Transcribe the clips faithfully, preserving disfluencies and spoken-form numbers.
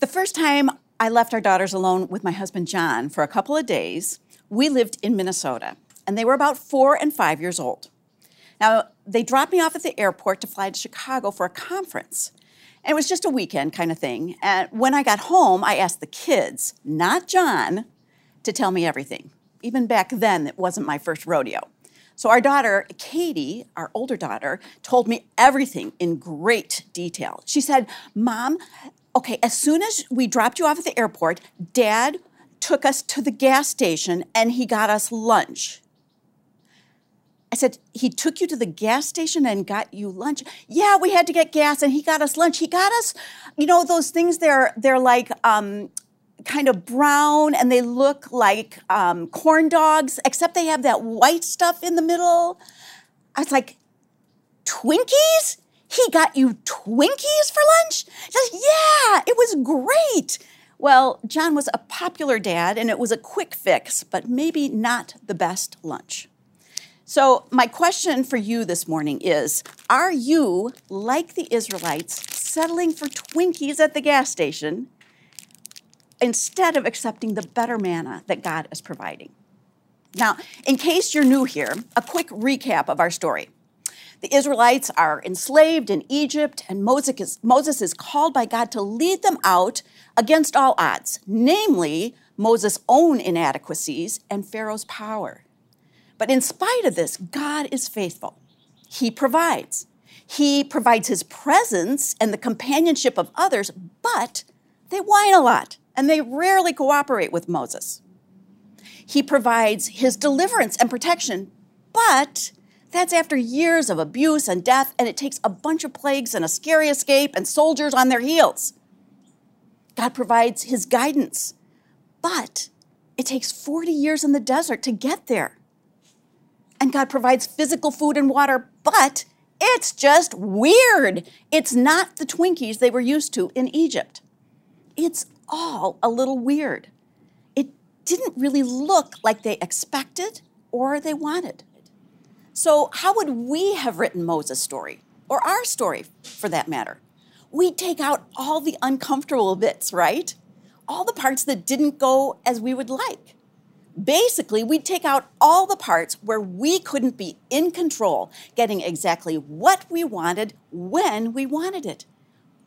The first time I left our daughters alone with my husband, John, for a couple of days, we lived in Minnesota, and they were about four and five years old. Now, they dropped me off at the airport to fly to Chicago for a conference. And it was just a weekend kind of thing. And when I got home, I asked the kids, not John, to tell me everything. Even back then, it wasn't my first rodeo. So our daughter, Katie, our older daughter, told me everything in great detail. She said, Mom, okay, as soon as we dropped you off at the airport, Dad took us to the gas station and he got us lunch. I said, he took you to the gas station and got you lunch? Yeah, we had to get gas and he got us lunch. He got us, you know, those things, they're, they're like um, kind of brown and they look like um, corn dogs, except they have that white stuff in the middle. I was like, Twinkies? He got you Twinkies for lunch? Just, yeah, it was great. Well, John was a popular dad and it was a quick fix, but maybe not the best lunch. So my question for you this morning is, are you, like the Israelites, settling for Twinkies at the gas station instead of accepting the better manna that God is providing? Now, in case you're new here, a quick recap of our story. The Israelites are enslaved in Egypt, and Moses is, Moses is called by God to lead them out against all odds, namely Moses' own inadequacies and Pharaoh's power. But in spite of this, God is faithful. He provides. He provides his presence and the companionship of others, but they whine a lot, and they rarely cooperate with Moses. He provides his deliverance and protection, but that's after years of abuse and death, and it takes a bunch of plagues and a scary escape and soldiers on their heels. God provides his guidance, but it takes forty years in the desert to get there. And God provides physical food and water, but it's just weird. It's not the Twinkies they were used to in Egypt. It's all a little weird. It didn't really look like they expected or they wanted. So how would we have written Moses' story, or our story for that matter? We take out all the uncomfortable bits, right? All the parts that didn't go as we would like. Basically, we take out all the parts where we couldn't be in control, getting exactly what we wanted when we wanted it.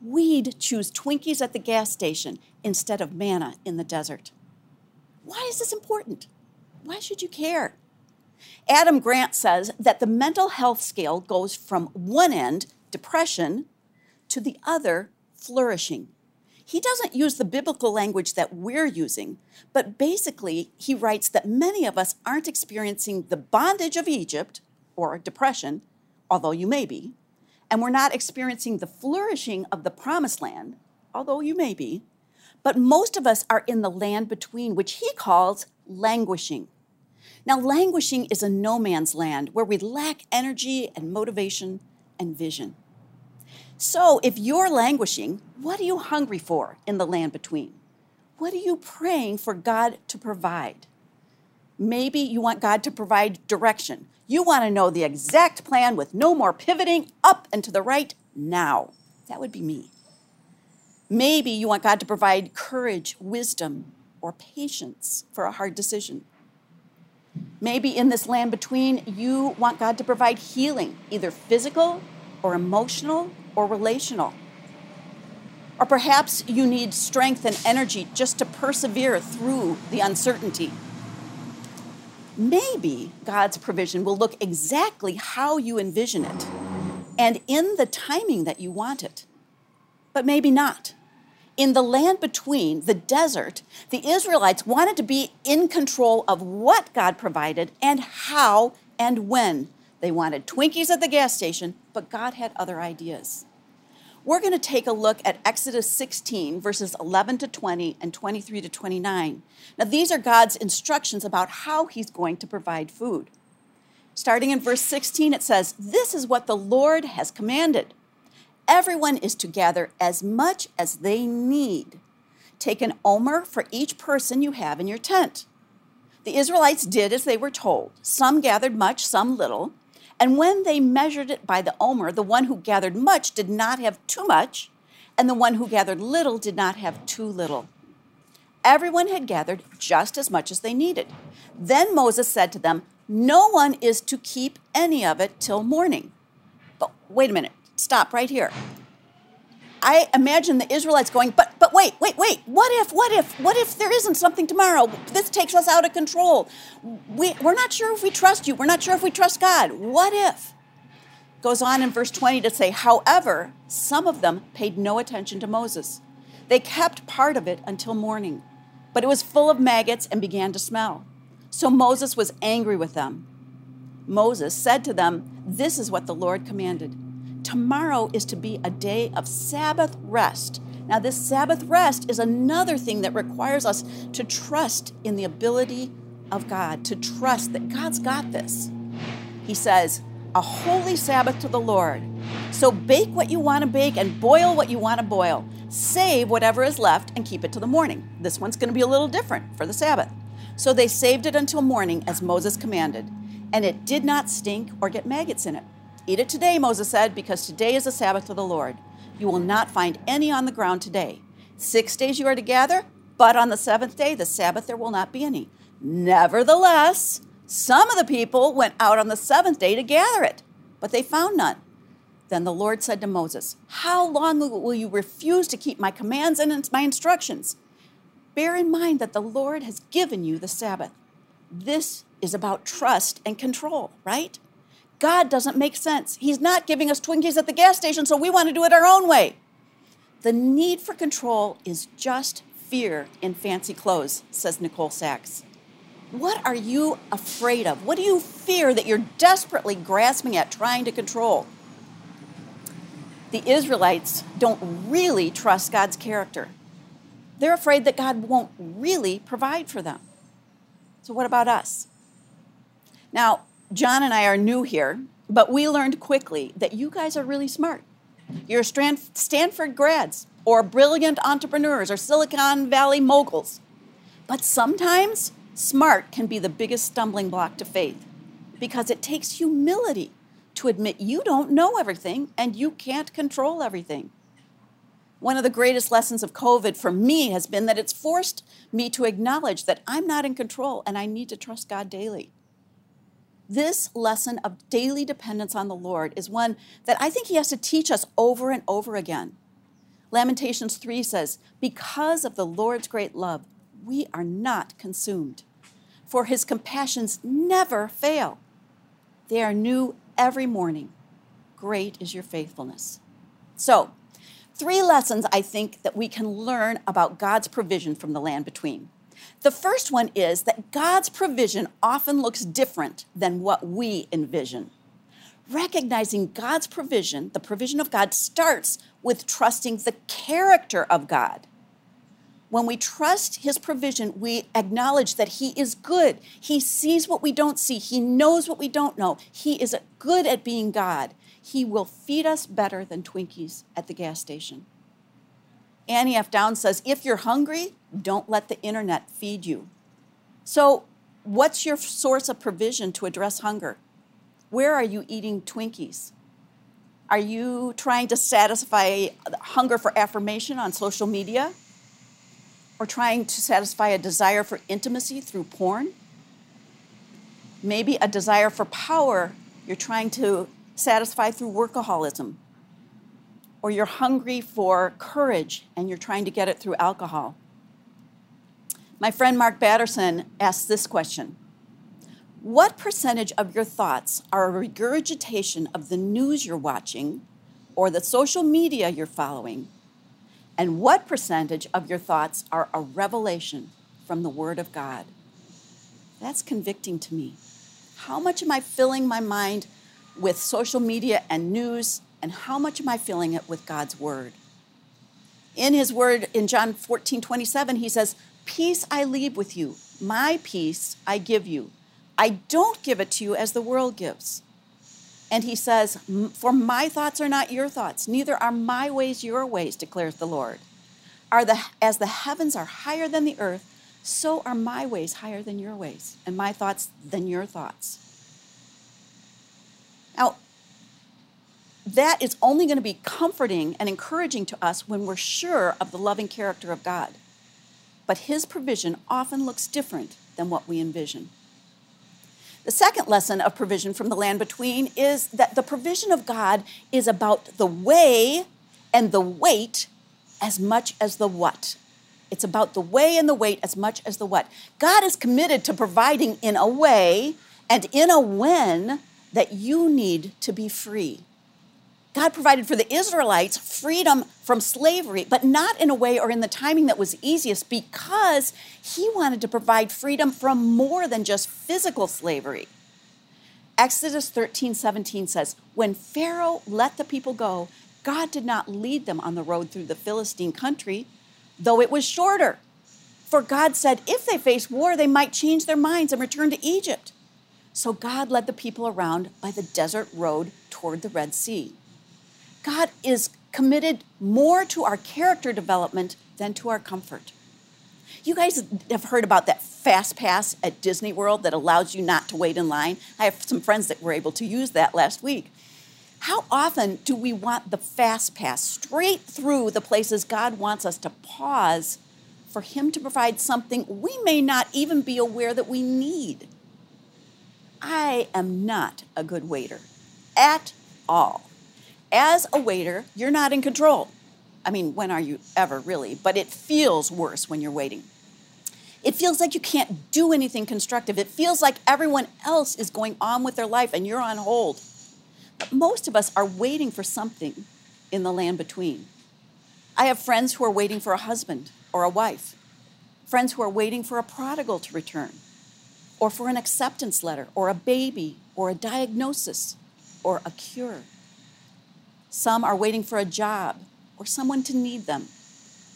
We'd choose Twinkies at the gas station instead of manna in the desert. Why is this important? Why should you care? Adam Grant says that the mental health scale goes from one end, depression, to the other, flourishing. He doesn't use the biblical language that we're using, but basically he writes that many of us aren't experiencing the bondage of Egypt, or depression, although you may be, and we're not experiencing the flourishing of the promised land, although you may be, but most of us are in the land between, which he calls languishing. Now, languishing is a no man's land where we lack energy and motivation and vision. So if you're languishing, what are you hungry for in the land between? What are you praying for God to provide? Maybe you want God to provide direction. You want to know the exact plan with no more pivoting up and to the right now. That would be me. Maybe you want God to provide courage, wisdom, or patience for a hard decision. Maybe in this land between, you want God to provide healing, either physical or emotional or relational. Or perhaps you need strength and energy just to persevere through the uncertainty. Maybe God's provision will look exactly how you envision it and in the timing that you want it, but maybe not. In the land between, the desert, the Israelites wanted to be in control of what God provided and how and when. They wanted Twinkies at the gas station, but God had other ideas. We're going to take a look at Exodus sixteen, verses eleven to twenty and twenty-three to twenty-nine. Now, these are God's instructions about how he's going to provide food. Starting in verse sixteen, it says, "This is what the Lord has commanded. Everyone is to gather as much as they need. Take an omer for each person you have in your tent." The Israelites did as they were told. Some gathered much, some little. And when they measured it by the omer, the one who gathered much did not have too much, and the one who gathered little did not have too little. Everyone had gathered just as much as they needed. Then Moses said to them, no one is to keep any of it till morning. But wait a minute, stop right here. I imagine the Israelites going, but but wait, wait, wait, what if, what if, what if there isn't something tomorrow? This takes us out of control. We, we're not sure if we trust you. We're not sure if we trust God. What if? Goes on in verse twenty to say, however, some of them paid no attention to Moses. They kept part of it until morning, but it was full of maggots and began to smell. So Moses was angry with them. Moses said to them, this is what the Lord commanded. Tomorrow is to be a day of Sabbath rest. Now, this Sabbath rest is another thing that requires us to trust in the ability of God, to trust that God's got this. He says, a holy Sabbath to the Lord. So bake what you want to bake and boil what you want to boil. Save whatever is left and keep it till the morning. This one's going to be a little different for the Sabbath. So they saved it until morning as Moses commanded, and it did not stink or get maggots in it. Eat it today, Moses said, because today is the Sabbath of the Lord. You will not find any on the ground today. Six days you are to gather, but on the seventh day, the Sabbath, there will not be any. Nevertheless, some of the people went out on the seventh day to gather it, but they found none. Then the Lord said to Moses, how long will you refuse to keep my commands and my instructions? Bear in mind that the Lord has given you the Sabbath. This is about trust and control, right? God doesn't make sense. He's not giving us Twinkies at the gas station, so we want to do it our own way. The need for control is just fear in fancy clothes, says Nicole Sachs. What are you afraid of? What do you fear that you're desperately grasping at, trying to control? The Israelites don't really trust God's character. They're afraid that God won't really provide for them. So what about us? Now, John and I are new here, but we learned quickly that you guys are really smart. You're Stanford grads or brilliant entrepreneurs or Silicon Valley moguls. But sometimes smart can be the biggest stumbling block to faith because it takes humility to admit you don't know everything and you can't control everything. One of the greatest lessons of COVID for me has been that it's forced me to acknowledge that I'm not in control and I need to trust God daily. This lesson of daily dependence on the Lord is one that I think he has to teach us over and over again. Lamentations three says, because of the Lord's great love, we are not consumed, for his compassions never fail. They are new every morning. Great is your faithfulness. So, three lessons I think that we can learn about God's provision from the land between. The first one is that God's provision often looks different than what we envision. Recognizing God's provision, the provision of God, starts with trusting the character of God. When we trust his provision, we acknowledge that he is good. He sees what we don't see. He knows what we don't know. He is good at being God. He will feed us better than Twinkies at the gas station. Annie F. Downs says, if you're hungry, don't let the internet feed you. So what's your source of provision to address hunger? Where are you eating Twinkies? Are you trying to satisfy hunger for affirmation on social media? Or trying to satisfy a desire for intimacy through porn? Maybe a desire for power you're trying to satisfy through workaholism. Or you're hungry for courage and you're trying to get it through alcohol. My friend Mark Batterson asks this question. What percentage of your thoughts are a regurgitation of the news you're watching or the social media you're following? And what percentage of your thoughts are a revelation from the Word of God? That's convicting to me. How much am I filling my mind with social media and news? And how much am I filling it with God's word? In his word, in John fourteen twenty-seven, he says, peace I leave with you. My peace I give you. I don't give it to you as the world gives. And he says, for my thoughts are not your thoughts. Neither are my ways your ways, declares the Lord. Are the, as the heavens are higher than the earth, so are my ways higher than your ways, and my thoughts than your thoughts. Now, that is only going to be comforting and encouraging to us when we're sure of the loving character of God. But his provision often looks different than what we envision. The second lesson of provision from the land between is that the provision of God is about the way and the weight as much as the what. It's about the way and the weight as much as the what. God is committed to providing in a way and in a when that you need to be free. God provided for the Israelites freedom from slavery, but not in a way or in the timing that was easiest, because he wanted to provide freedom from more than just physical slavery. Exodus thirteen seventeen says, when Pharaoh let the people go, God did not lead them on the road through the Philistine country, though it was shorter. For God said, if they face war, they might change their minds and return to Egypt. So God led the people around by the desert road toward the Red Sea. God is committed more to our character development than to our comfort. You guys have heard about that fast pass at Disney World that allows you not to wait in line. I have some friends that were able to use that last week. How often do we want the fast pass straight through the places God wants us to pause for him to provide something we may not even be aware that we need? I am not a good waiter at all. As a waiter, you're not in control. I mean, when are you ever, really? But it feels worse when you're waiting. It feels like you can't do anything constructive. It feels like everyone else is going on with their life and you're on hold. But most of us are waiting for something in the land between. I have friends who are waiting for a husband or a wife, friends who are waiting for a prodigal to return, or for an acceptance letter, or a baby, or a diagnosis, or a cure. Some are waiting for a job or someone to need them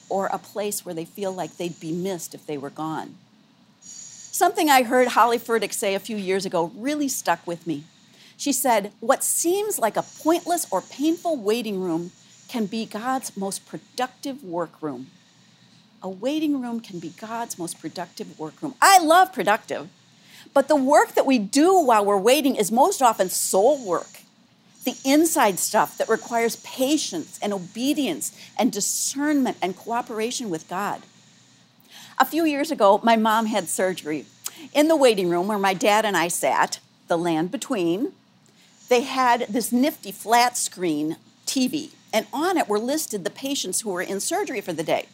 or a place where they feel like they'd be missed if they were gone. Something I heard Holly Furtick say a few years ago really stuck with me. She said, what seems like a pointless or painful waiting room can be God's most productive workroom. A waiting room can be God's most productive workroom. I love productive, but the work that we do while we're waiting is most often soul work. The inside stuff that requires patience and obedience and discernment and cooperation with God. A few years ago, my mom had surgery. In the waiting room where my dad and I sat, the land between, they had this nifty flat screen T V, and on it were listed the patients who were in surgery for the day.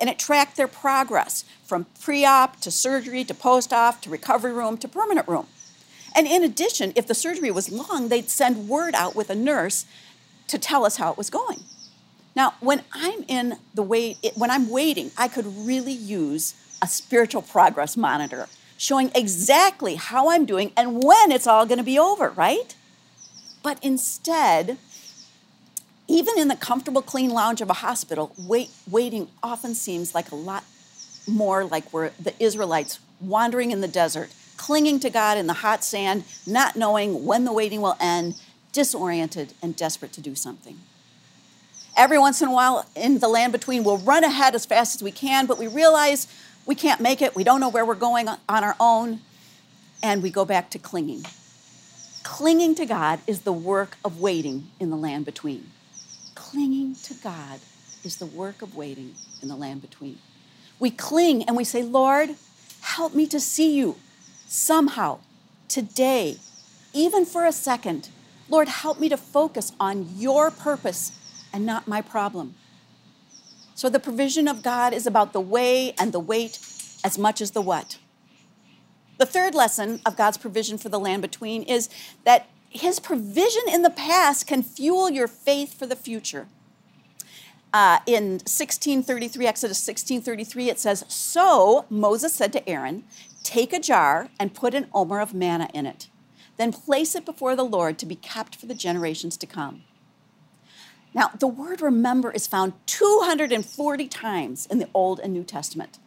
And it tracked their progress from pre-op to surgery to post-op to recovery room to permanent room. And in addition, if the surgery was long, they'd send word out with a nurse to tell us how it was going. Now, when I'm in the wait, when I'm waiting, I could really use a spiritual progress monitor showing exactly how I'm doing and when it's all going to be over, right? But instead, even in the comfortable, clean lounge of a hospital, wait, waiting often seems like a lot more like we're the Israelites wandering in the desert, clinging to God in the hot sand, not knowing when the waiting will end, disoriented and desperate to do something. Every once in a while in the land between, we'll run ahead as fast as we can, but we realize we can't make it. We don't know where we're going on our own, and we go back to clinging. Clinging to God is the work of waiting in the land between. Clinging to God is the work of waiting in the land between. We cling and we say, Lord, help me to see you. Somehow, today, even for a second, Lord, help me to focus on your purpose and not my problem. So the provision of God is about the way and the weight as much as the what. The third lesson of God's provision for the land between is that his provision in the past can fuel your faith for the future. Uh, in sixteen thirty-three, Exodus sixteen thirty-three, it says, so Moses said to Aaron, take a jar and put an omer of manna in it. Then place it before the Lord to be kept for the generations to come. Now, the word remember is found two hundred forty times in the Old and New Testament.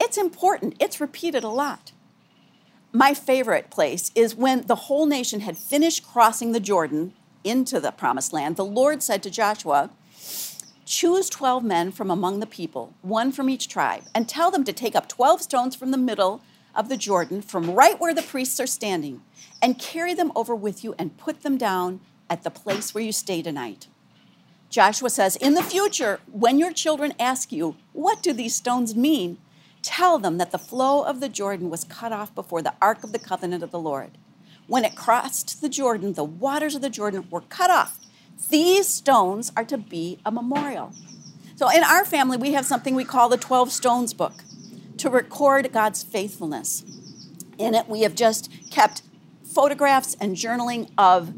It's important. It's repeated a lot. My favorite place is when the whole nation had finished crossing the Jordan into the Promised Land. The Lord said to Joshua, choose twelve men from among the people, one from each tribe, and tell them to take up twelve stones from the middle of the Jordan, from right where the priests are standing, and carry them over with you and put them down at the place where you stay tonight. Joshua says, in the future, when your children ask you, what do these stones mean? Tell them that the flow of the Jordan was cut off before the Ark of the Covenant of the Lord. When it crossed the Jordan, the waters of the Jordan were cut off. These stones are to be a memorial. So in our family, we have something we call the twelve stones book to record God's faithfulness. In it, we have just kept photographs and journaling of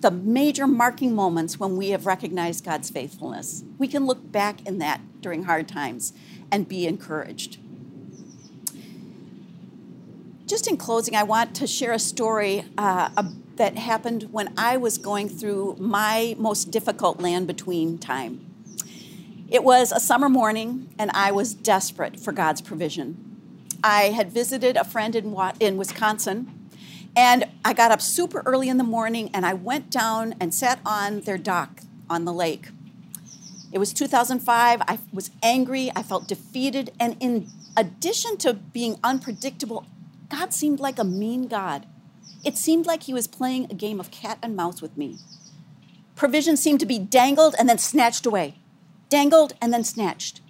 the major marking moments when we have recognized God's faithfulness. We can look back in that during hard times and be encouraged. Just in closing, I want to share a story uh, a, that happened when I was going through my most difficult land between time. It was a summer morning, and I was desperate for God's provision. I had visited a friend in, in Wisconsin, and I got up super early in the morning, and I went down and sat on their dock on the lake. It was two thousand five. I was angry. I felt defeated. And in addition to being unpredictable, God seemed like a mean God. It seemed like he was playing a game of cat and mouse with me. Provision seemed to be dangled and then snatched away. Dangled and then snatched.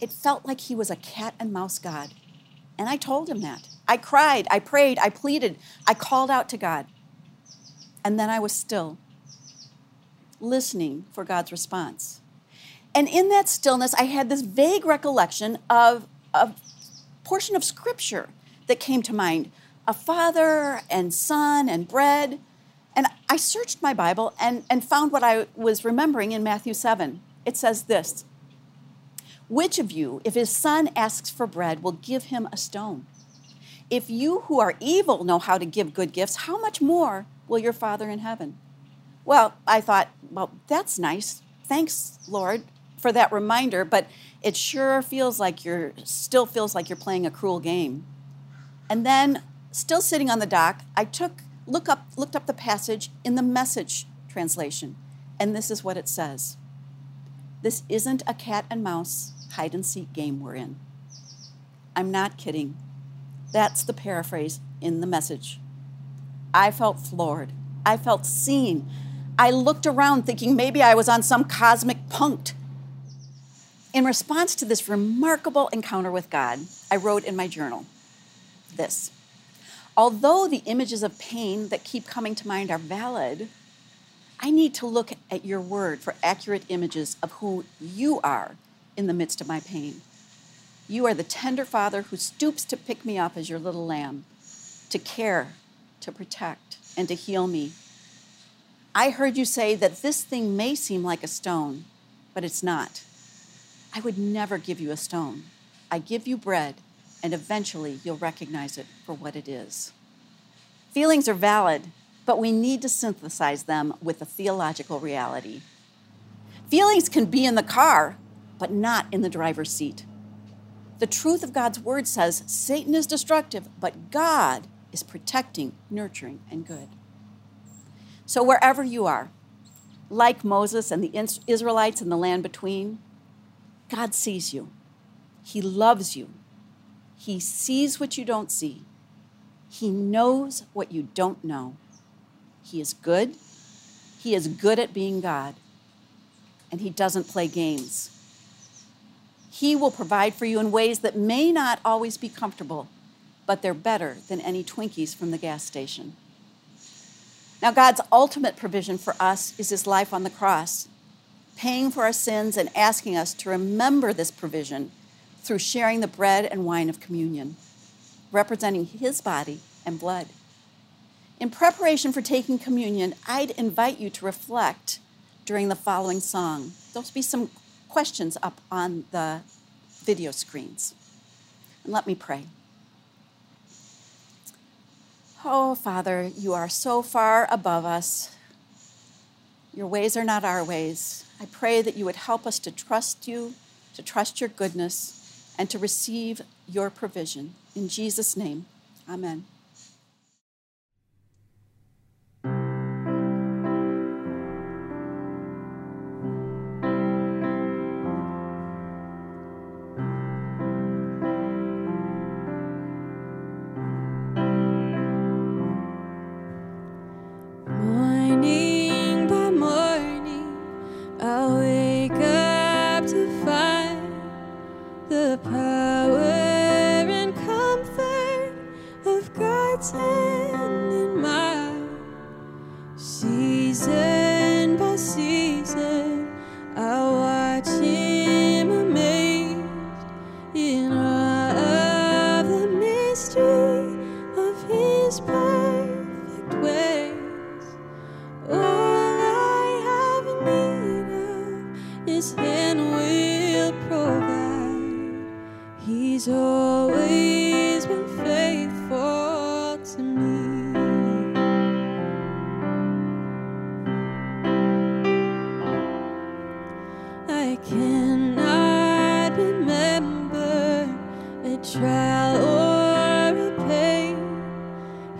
It felt like he was a cat and mouse God. And I told him that. I cried, I prayed, I pleaded, I called out to God. And then I was still, listening for God's response. And in that stillness, I had this vague recollection of a portion of scripture that came to mind, a father and son and bread. And I searched my Bible and, and found what I was remembering in Matthew seven. It says this, which of you, if his son asks for bread, will give him a stone? If you who are evil know how to give good gifts, how much more will your Father in heaven? Well, I thought, well, that's nice. Thanks, Lord, for that reminder, but it sure feels like you're, still feels like you're playing a cruel game. And then, still sitting on the dock, I took look up, looked up the passage in the Message translation, and this is what it says. This isn't a cat and mouse hide-and-seek game we're in. I'm not kidding. That's the paraphrase in the Message. I felt floored. I felt seen. I looked around thinking maybe I was on some cosmic punt. In response to this remarkable encounter with God, I wrote in my journal this. Although the images of pain that keep coming to mind are valid, I need to look at your word for accurate images of who you are in the midst of my pain. You are the tender Father who stoops to pick me up as your little lamb, to care, to protect, and to heal me. I heard you say that this thing may seem like a stone, but it's not. I would never give you a stone. I give you bread, and eventually you'll recognize it for what it is. Feelings are valid, but we need to synthesize them with a theological reality. Feelings can be in the car, but not in the driver's seat. The truth of God's word says Satan is destructive, but God is protecting, nurturing, and good. So wherever you are, like Moses and the Israelites in the land between, God sees you. He loves you. He sees what you don't see. He knows what you don't know. He is good. He is good at being God. And he doesn't play games. He will provide for you in ways that may not always be comfortable, but they're better than any Twinkies from the gas station. Now, God's ultimate provision for us is his life on the cross, paying for our sins and asking us to remember this provision through sharing the bread and wine of communion, representing his body and blood. In preparation for taking communion, I'd invite you to reflect during the following song. There'll be some questions up on the video screens. And let me pray. Oh, Father, you are so far above us. Your ways are not our ways. I pray that you would help us to trust you, to trust your goodness, and to receive your provision. In Jesus' name, amen. Morning. the power and comfort of God's hand in mine. Season by season, I watch him amazed in awe of the mystery of his perfect ways. All I have need of is hand will provide. He's always been faithful to me. I cannot remember a trial or a pain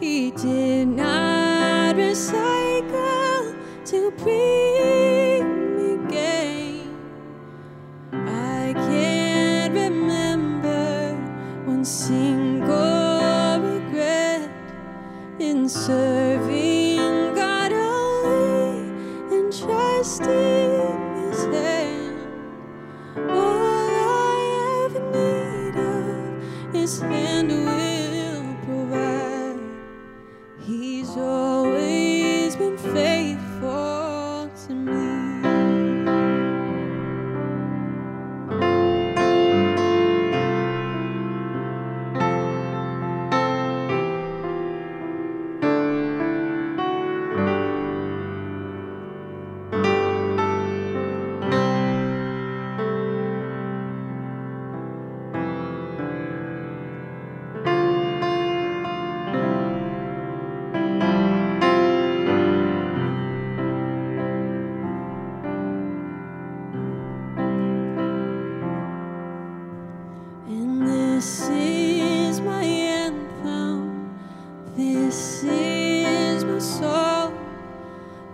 he did not recycle to bring me gain. I can't remember single regret in serving God only and trusting his hand. All I ever need of his hand will provide. He's always been faithful to me. This is my anthem, this is my soul,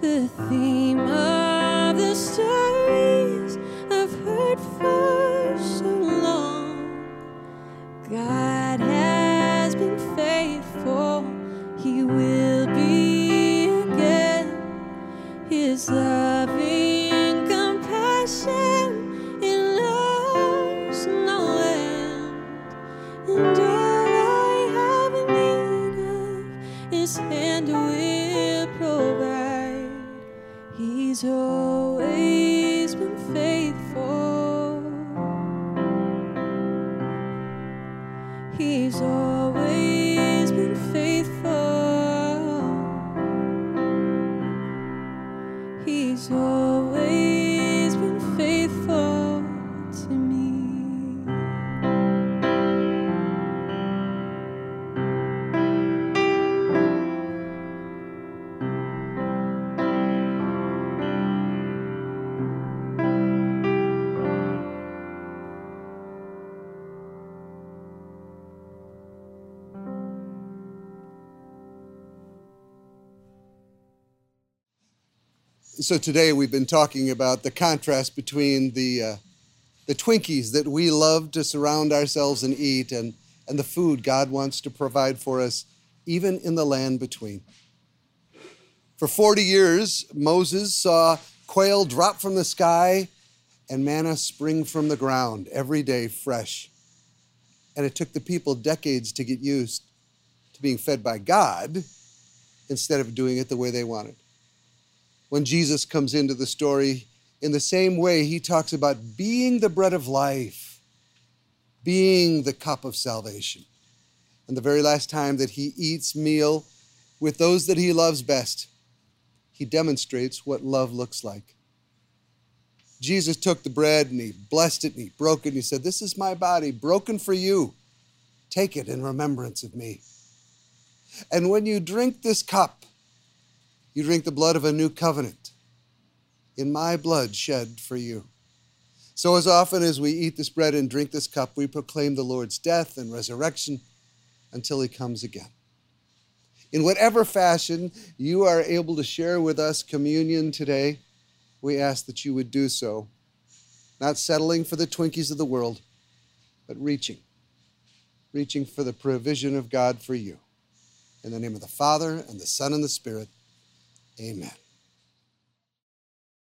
the theme of the stories I've heard for so long. God has been faithful, he will be again. His loving compassion and all I have in need of his hand will provide. He's always been faithful. He's always been faithful. He's always been faithful to me. So today we've been talking about the contrast between the, uh, the Twinkies that we love to surround ourselves and eat and, and the food God wants to provide for us, even in the land between. For forty years, Moses saw quail drop from the sky and manna spring from the ground, every day fresh. And it took the people decades to get used to being fed by God instead of doing it the way they wanted. When Jesus comes into the story, in the same way, he talks about being the bread of life, being the cup of salvation. And the very last time that he eats meal with those that he loves best, he demonstrates what love looks like. Jesus took the bread and he blessed it and he broke it and he said, "This is my body broken for you. Take it in remembrance of me. And when you drink this cup, you drink the blood of a new covenant in my blood shed for you." So as often as we eat this bread and drink this cup, we proclaim the Lord's death and resurrection until he comes again. In whatever fashion you are able to share with us communion today, we ask that you would do so, not settling for the Twinkies of the world, but reaching, reaching for the provision of God for you. In the name of the Father, and the Son, and the Spirit, amen.